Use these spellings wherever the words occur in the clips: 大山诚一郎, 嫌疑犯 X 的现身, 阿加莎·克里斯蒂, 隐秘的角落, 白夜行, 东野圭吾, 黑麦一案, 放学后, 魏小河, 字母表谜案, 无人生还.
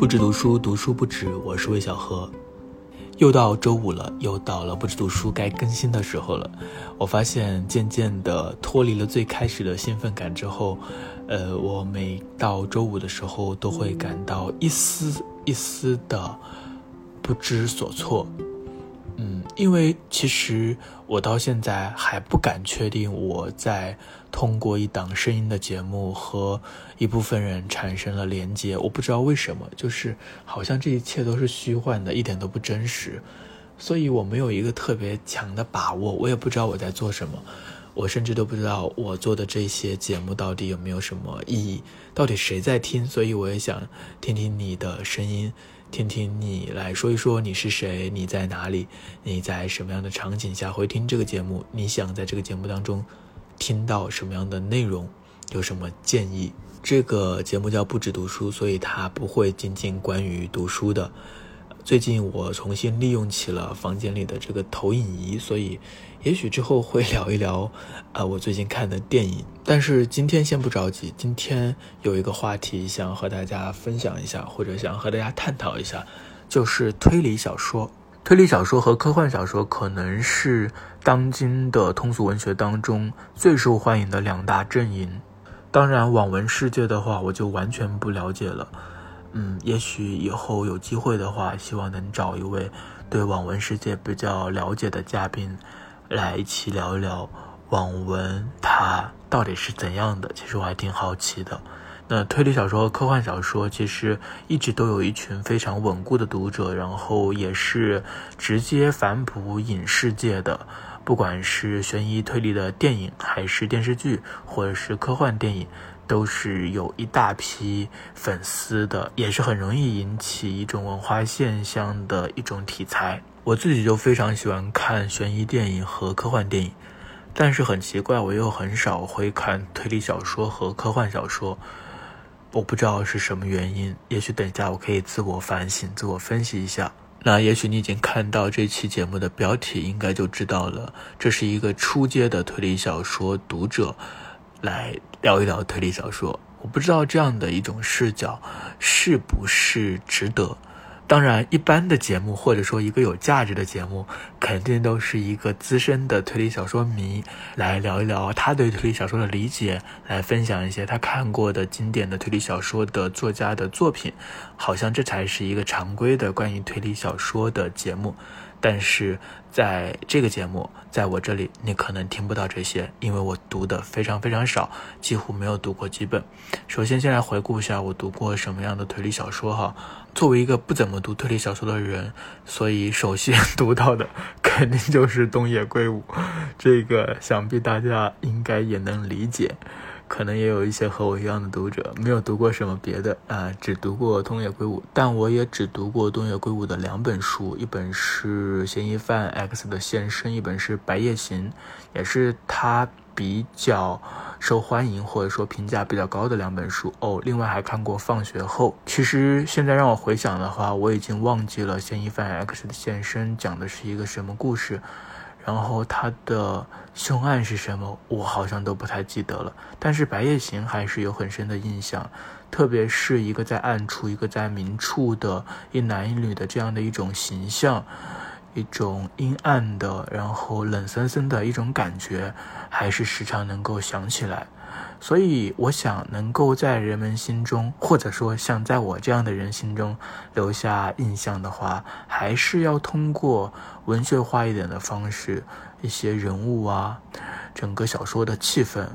不止读书，读书不止。我是魏小何。又到周五了，又到了不止读书该更新的时候了。我发现渐渐的脱离了最开始的兴奋感之后，我每到周五的时候都会感到一丝一丝的不知所措。因为其实我到现在还不敢确定我在通过一档声音的节目和一部分人产生了连接，我不知道为什么，就是好像这一切都是虚幻的，一点都不真实，所以我没有一个特别强的把握，我也不知道我在做什么，我甚至都不知道我做的这些节目到底有没有什么意义，到底谁在听，所以我也想听听你的声音，听听你来说一说你是谁，你在哪里，你在什么样的场景下会听这个节目，你想在这个节目当中听到什么样的内容，有什么建议。这个节目叫不止读书，所以它不会仅仅关于读书的。最近我重新利用起了房间里的这个投影仪，所以也许之后会聊一聊我最近看的电影，但是今天先不着急。今天有一个话题想和大家分享一下，或者想和大家探讨一下，就是推理小说。推理小说和科幻小说可能是当今的通俗文学当中最受欢迎的两大阵营。当然网文世界的话我就完全不了解了，也许以后有机会的话，希望能找一位对网文世界比较了解的嘉宾来一起聊一聊网文它到底是怎样的，其实我还挺好奇的。那推理小说和科幻小说其实一直都有一群非常稳固的读者，然后也是直接反哺影视界的，不管是悬疑推理的电影还是电视剧或者是科幻电影，都是有一大批粉丝的，也是很容易引起一种文化现象的一种题材。我自己就非常喜欢看悬疑电影和科幻电影，但是很奇怪，我又很少会看推理小说和科幻小说，我不知道是什么原因，也许等一下我可以自我反省，自我分析一下。那也许你已经看到这期节目的标题，应该就知道了，这是一个初阶的推理小说读者来聊一聊推理小说。我不知道这样的一种视角是不是值得。当然一般的节目或者说一个有价值的节目肯定都是一个资深的推理小说迷来聊一聊他对推理小说的理解，来分享一些他看过的经典的推理小说的作家的作品，好像这才是一个常规的关于推理小说的节目。但是在这个节目，在我这里你可能听不到这些，因为我读的非常非常少，几乎没有读过几本。首先先来回顾一下我读过什么样的推理小说哈。作为一个不怎么读推理小说的人，所以首先读到的肯定就是东野圭吾，这个想必大家应该也能理解，可能也有一些和我一样的读者没有读过什么别的只读过东野圭吾。但我也只读过东野圭吾的两本书，一本是《嫌疑犯 X 的现身》，一本是《白夜行》，也是他比较受欢迎或者说评价比较高的两本书另外还看过《放学后》。其实现在让我回想的话，我已经忘记了《嫌疑犯 X 的现身》讲的是一个什么故事，然后他的凶案是什么我好像都不太记得了。但是《白夜行》还是有很深的印象，特别是一个在暗处一个在明处的一男一女的这样的一种形象，一种阴暗的然后冷森森的一种感觉，还是时常能够想起来。所以我想能够在人们心中，或者说像在我这样的人心中留下印象的话，还是要通过文学化一点的方式，一些人物整个小说的气氛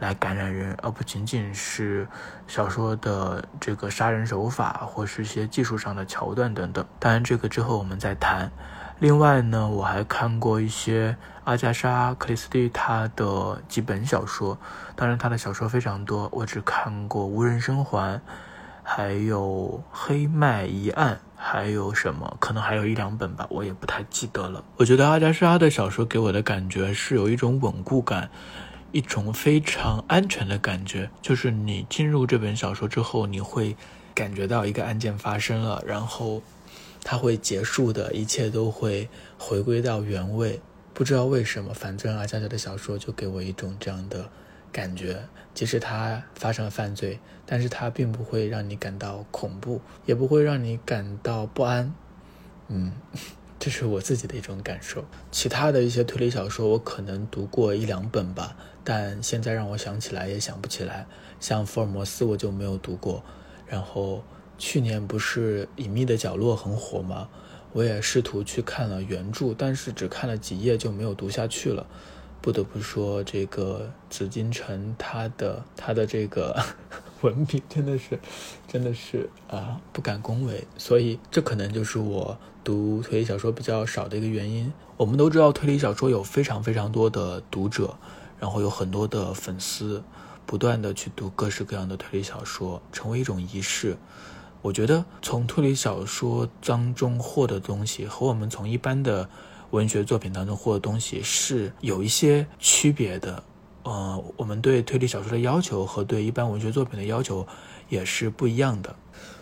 来感染人，而不仅仅是小说的这个杀人手法或是一些技术上的桥段等等。当然这个之后我们再谈。另外呢，我还看过一些阿加莎·克里斯蒂她的几本小说，当然她的小说非常多，我只看过《无人生还》，还有《黑麦一案》，还有什么可能还有一两本吧，我也不太记得了。我觉得阿加莎的小说给我的感觉是有一种稳固感，一种非常安全的感觉，就是你进入这本小说之后，你会感觉到一个案件发生了，然后它会结束的，一切都会回归到原位。不知道为什么，反正阿加莎的小说就给我一种这样的感觉，即使他发生了犯罪，但是他并不会让你感到恐怖，也不会让你感到不安。这是我自己的一种感受。其他的一些推理小说我可能读过一两本吧，但现在让我想起来也想不起来。像福尔摩斯我就没有读过，然后去年不是《隐秘的角落》很火吗？我也试图去看了原著，但是只看了几页就没有读下去了。不得不说，这个紫禁城他的这个文笔真的是啊，不敢恭维。所以这可能就是我读推理小说比较少的一个原因。我们都知道推理小说有非常非常多的读者，然后有很多的粉丝，不断的去读各式各样的推理小说，成为一种仪式。我觉得从推理小说当中获得的东西和我们从一般的文学作品当中获得东西是有一些区别的，我们对推理小说的要求和对一般文学作品的要求也是不一样的。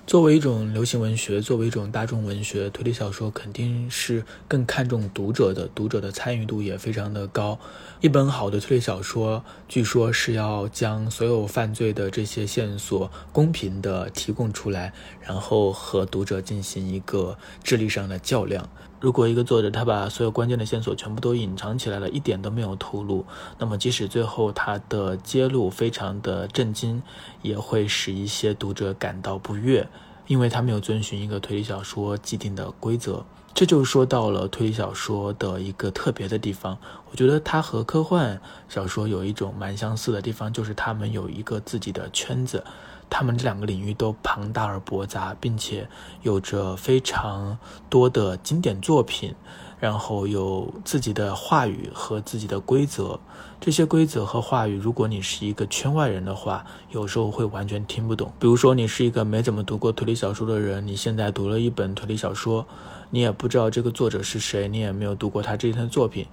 作为一种流行文学，作为一种大众文学，推理小说肯定是更看重读者的参与度也非常的高。一本好的推理小说据说是要将所有犯罪的这些线索公平的提供出来，然后和读者进行一个智力上的较量。如果一个作者他把所有关键的线索全部都隐藏起来了，一点都没有透露，那么即使最后他的揭露非常的震惊，也会使一些读者感到不悦，因为他没有遵循一个推理小说既定的规则。这就说到了推理小说的一个特别的地方，我觉得它和科幻小说有一种蛮相似的地方，就是他们有一个自己的圈子，他们这两个领域都庞大而驳杂，并且有着非常多的经典作品，然后有自己的话语和自己的规则。这些规则和话语，如果你是一个圈外人的话，有时候会完全听不懂。比如说你是一个没怎么读过推理小说的人，你现在读了一本推理小说，你也不知道这个作者是谁，你也没有读过他这些作品。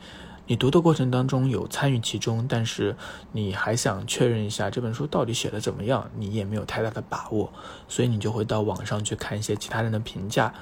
你读的过程当中有参与其中，但是你还想确认一下这本书到底写的怎么样，你也没有太大的把握，所以你就会到网上去看一些其他人的评价。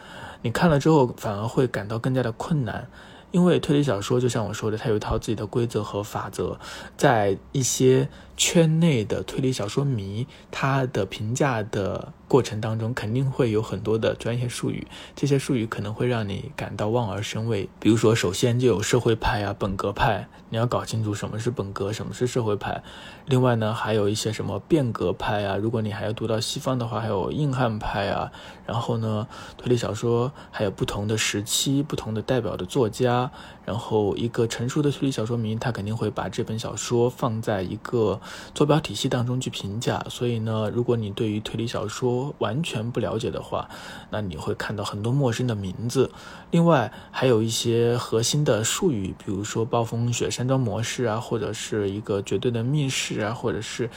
你看了之后反而会感到更加的困难，因为推理小说就像我说的，它有一套自己的规则和法则，在一些圈内的推理小说迷，他的评价的过程当中肯定会有很多的专业术语，这些术语可能会让你感到望而生畏。比如说首先就有社会派啊、本格派，你要搞清楚什么是本格，什么是社会派。另外呢，还有一些什么变革派啊，如果你还要读到西方的话，还有硬汉派啊。然后呢，推理小说还有不同的时期、不同的代表的作家，然后一个成熟的推理小说迷，他肯定会把这本小说放在一个坐标体系当中去评价。所以呢，如果你对于推理小说完全不了解的话，那你会看到很多陌生的名字。另外还有一些核心的术语，比如说暴风雪山庄模式啊，或者是一个绝对的密室啊，或者是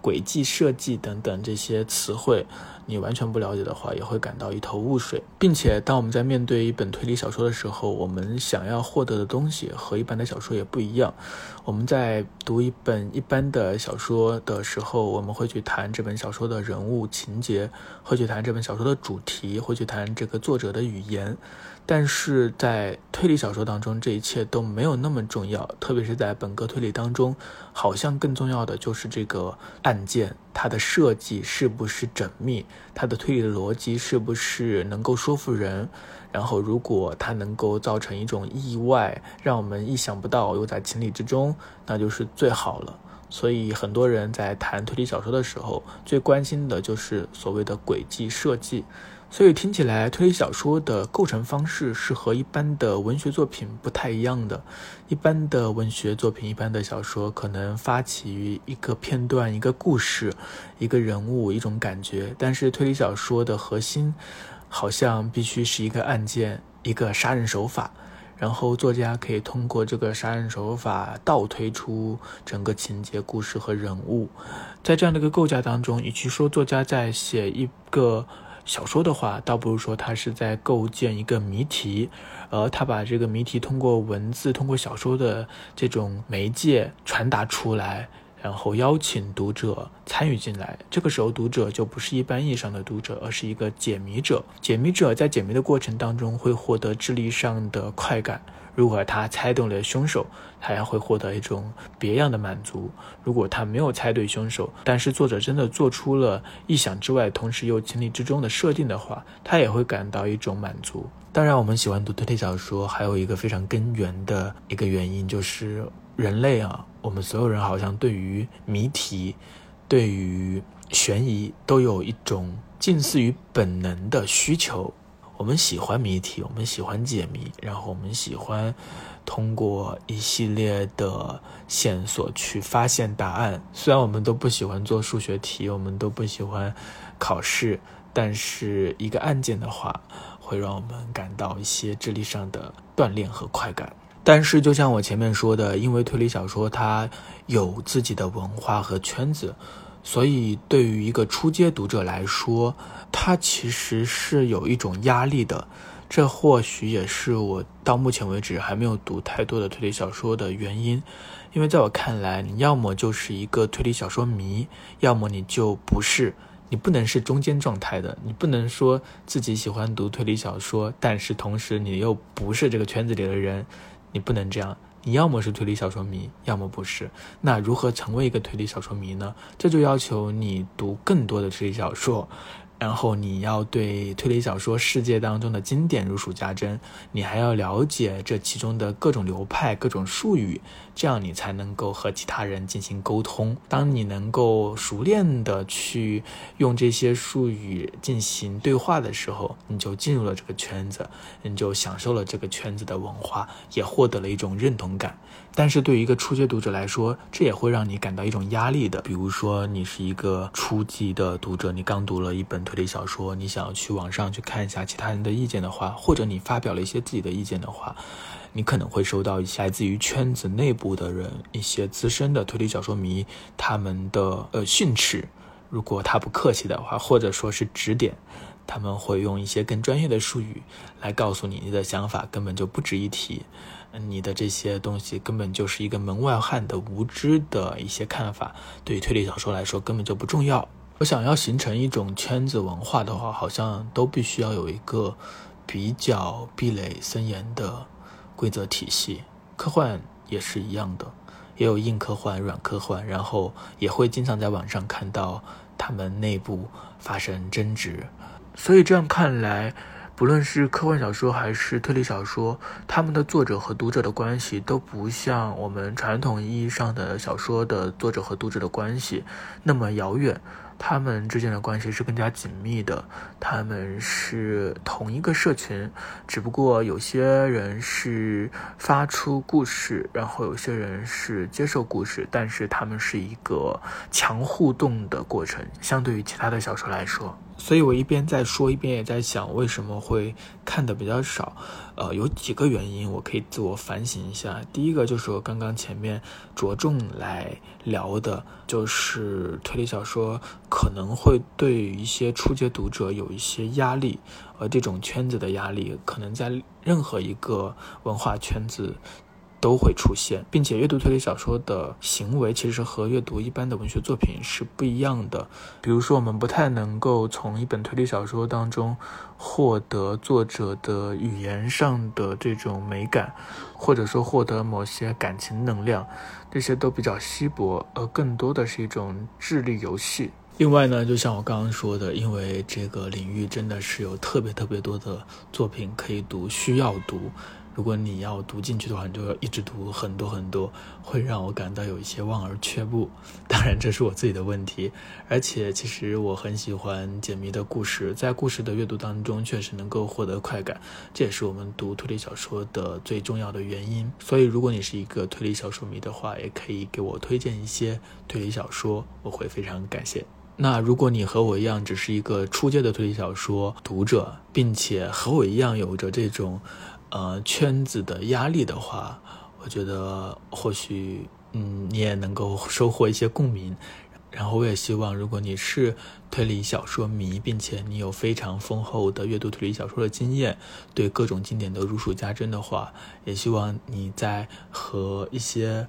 轨迹设计等等，这些词汇你完全不了解的话，也会感到一头雾水。并且当我们在面对一本推理小说的时候，我们想要获得的东西和一般的小说也不一样。我们在读一本一般的小说的时候，我们会去谈这本小说的人物情节，会去谈这本小说的主题，会去谈这个作者的语言。但是在推理小说当中，这一切都没有那么重要，特别是在本格推理当中，好像更重要的就是这个案件，它的设计是不是缜密，它的推理的逻辑是不是能够说服人，然后如果它能够造成一种意外，让我们意想不到又在情理之中，那就是最好了。所以很多人在谈推理小说的时候，最关心的就是所谓的轨迹设计。所以听起来推理小说的构成方式是和一般的文学作品不太一样的。一般的文学作品，一般的小说可能发起于一个片段、一个故事、一个人物、一种感觉，但是推理小说的核心好像必须是一个案件、一个杀人手法，然后作家可以通过这个杀人手法倒推出整个情节、故事和人物。在这样的一个构架当中，与其说作家在写一个小说的话，倒不如说他是在构建一个谜题，而他把这个谜题通过文字、通过小说的这种媒介传达出来，然后邀请读者参与进来。这个时候读者就不是一般意义上的读者，而是一个解谜者。解谜者在解谜的过程当中会获得智力上的快感，如果他猜对了凶手，他也会获得一种别样的满足。如果他没有猜对凶手，但是作者真的做出了意想之外同时又情理之中的设定的话，他也会感到一种满足。当然我们喜欢读推理小说还有一个非常根源的一个原因，就是人类我们所有人好像对于谜题对于悬疑都有一种近似于本能的需求。我们喜欢谜题，我们喜欢解谜，然后我们喜欢通过一系列的线索去发现答案。虽然我们都不喜欢做数学题，我们都不喜欢考试，但是一个案件的话会让我们感到一些智力上的锻炼和快感。但是就像我前面说的，因为推理小说它有自己的文化和圈子，所以对于一个初阶读者来说，他其实是有一种压力的。这或许也是我到目前为止还没有读太多的推理小说的原因。因为在我看来，你要么就是一个推理小说迷，要么你就不是，你不能是中间状态的。你不能说自己喜欢读推理小说，但是同时你又不是这个圈子里的人，你不能这样。你要么是推理小说迷，要么不是。那如何成为一个推理小说迷呢？这就要求你读更多的推理小说，然后你要对推理小说世界当中的经典如数家珍，你还要了解这其中的各种流派各种术语，这样你才能够和其他人进行沟通。当你能够熟练的去用这些术语进行对话的时候，你就进入了这个圈子，你就享受了这个圈子的文化，也获得了一种认同感。但是对于一个初阶读者来说，这也会让你感到一种压力的。比如说你是一个初级的读者，你刚读了一本推理小说，你想要去网上去看一下其他人的意见的话，或者你发表了一些自己的意见的话，你可能会收到一些来自于圈子内部的人，一些资深的推理小说迷他们的训斥，如果他不客气的话，或者说是指点，他们会用一些更专业的术语来告诉你，你的想法根本就不值一提，你的这些东西根本就是一个门外汉的无知的一些看法，对于推理小说来说根本就不重要。我想要形成一种圈子文化的话，好像都必须要有一个比较壁垒森严的规则体系。科幻也是一样的，也有硬科幻软科幻，然后也会经常在网上看到他们内部发生争执。所以这样看来，不论是科幻小说还是推理小说，他们的作者和读者的关系都不像我们传统意义上的小说的作者和读者的关系那么遥远，他们之间的关系是更加紧密的，他们是同一个社群，只不过有些人是发出故事，然后有些人是接受故事，但是他们是一个强互动的过程，相对于其他的小说来说。所以我一边在说一边也在想为什么会看的比较少，有几个原因我可以自我反省一下。第一个就是我刚刚前面着重来聊的，就是推理小说可能会对一些初阶读者有一些压力，而这种圈子的压力可能在任何一个文化圈子都会出现，并且阅读推理小说的行为其实和阅读一般的文学作品是不一样的。比如说我们不太能够从一本推理小说当中获得作者的语言上的这种美感，或者说获得某些感情能量，这些都比较稀薄，而更多的是一种智力游戏。另外呢，就像我刚刚说的，因为这个领域真的是有特别多的作品可以读，需要读，如果你要读进去的话，你就要一直读很多，会让我感到有一些望而却步。当然这是我自己的问题，而且其实我很喜欢解谜的故事，在故事的阅读当中确实能够获得快感，这也是我们读推理小说的最重要的原因。所以如果你是一个推理小说迷的话，也可以给我推荐一些推理小说，我会非常感谢。那如果你和我一样只是一个初阶的推理小说读者，并且和我一样有着这种圈子的压力的话，我觉得或许你也能够收获一些共鸣。然后我也希望如果你是推理小说迷，并且你有非常丰厚的阅读推理小说的经验，对各种经典都如数家珍的话，也希望你在和一些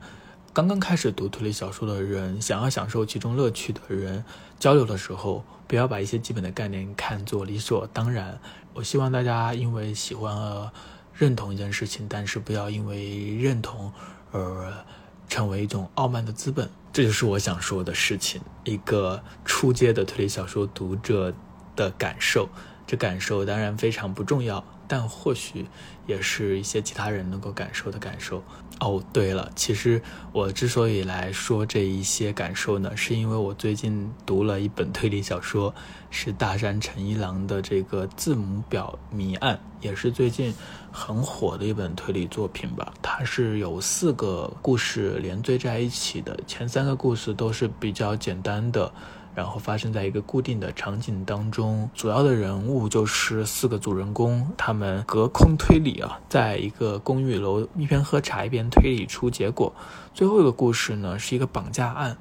刚刚开始读推理小说的人，想要享受其中乐趣的人，交流的时候不要把一些基本的概念看作理所当然。我希望大家因为喜欢而认同一件事情，但是不要因为认同而成为一种傲慢的资本。这就是我想说的事情，一个初阶的推理小说读者的感受。这感受当然非常不重要，但或许也是一些其他人能够感受的感受。哦，对了，其实我之所以来说这一些感受呢，是因为我最近读了一本推理小说，是大山诚一郎的这个《字母表谜案》，也是最近很火的一本推理作品吧。它是有4个故事连缀在一起的，前3个故事都是比较简单的，然后发生在一个固定的场景当中，主要的人物就是4个主人公，他们隔空推理啊，在一个公寓楼一边喝茶一边推理出结果。最后一个故事呢是一个绑架案，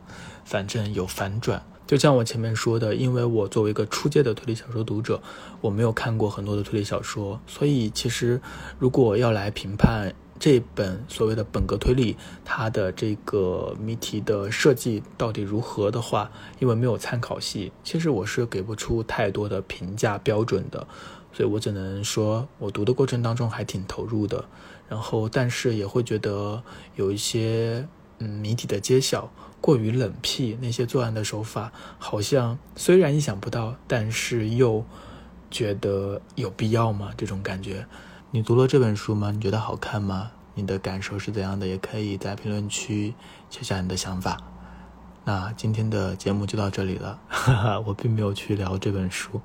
反正有反转。就像我前面说的，因为我作为一个初阶的推理小说读者，我没有看过很多的推理小说，所以其实如果要来评判这本所谓的本格推理它的这个谜题的设计到底如何的话，因为没有参考系，其实我是给不出太多的评价标准的，所以我只能说我读的过程当中还挺投入的，然后但是也会觉得有一些谜底的揭晓过于冷僻，那些作案的手法好像虽然意想不到，但是又觉得有必要吗？这种感觉。你读了这本书吗？你觉得好看吗？你的感受是怎样的？也可以在评论区写下你的想法。那今天的节目就到这里了，我并没有去聊这本书，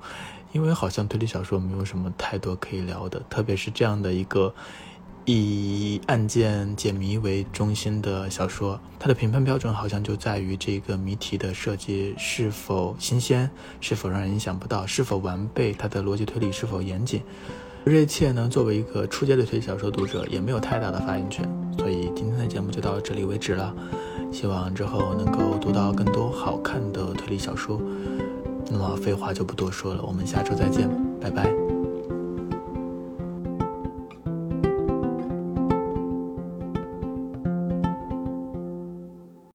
因为好像推理小说没有什么太多可以聊的，特别是这样的一个以案件解谜为中心的小说，它的评判标准好像就在于这个谜题的设计是否新鲜，是否让人意想不到，是否完备，它的逻辑推理是否严谨。这一切呢，作为一个初阶的推理小说读者，也没有太大的发言权，所以今天的节目就到这里为止了。希望之后能够读到更多好看的推理小说。那么废话就不多说了，我们下周再见，拜拜。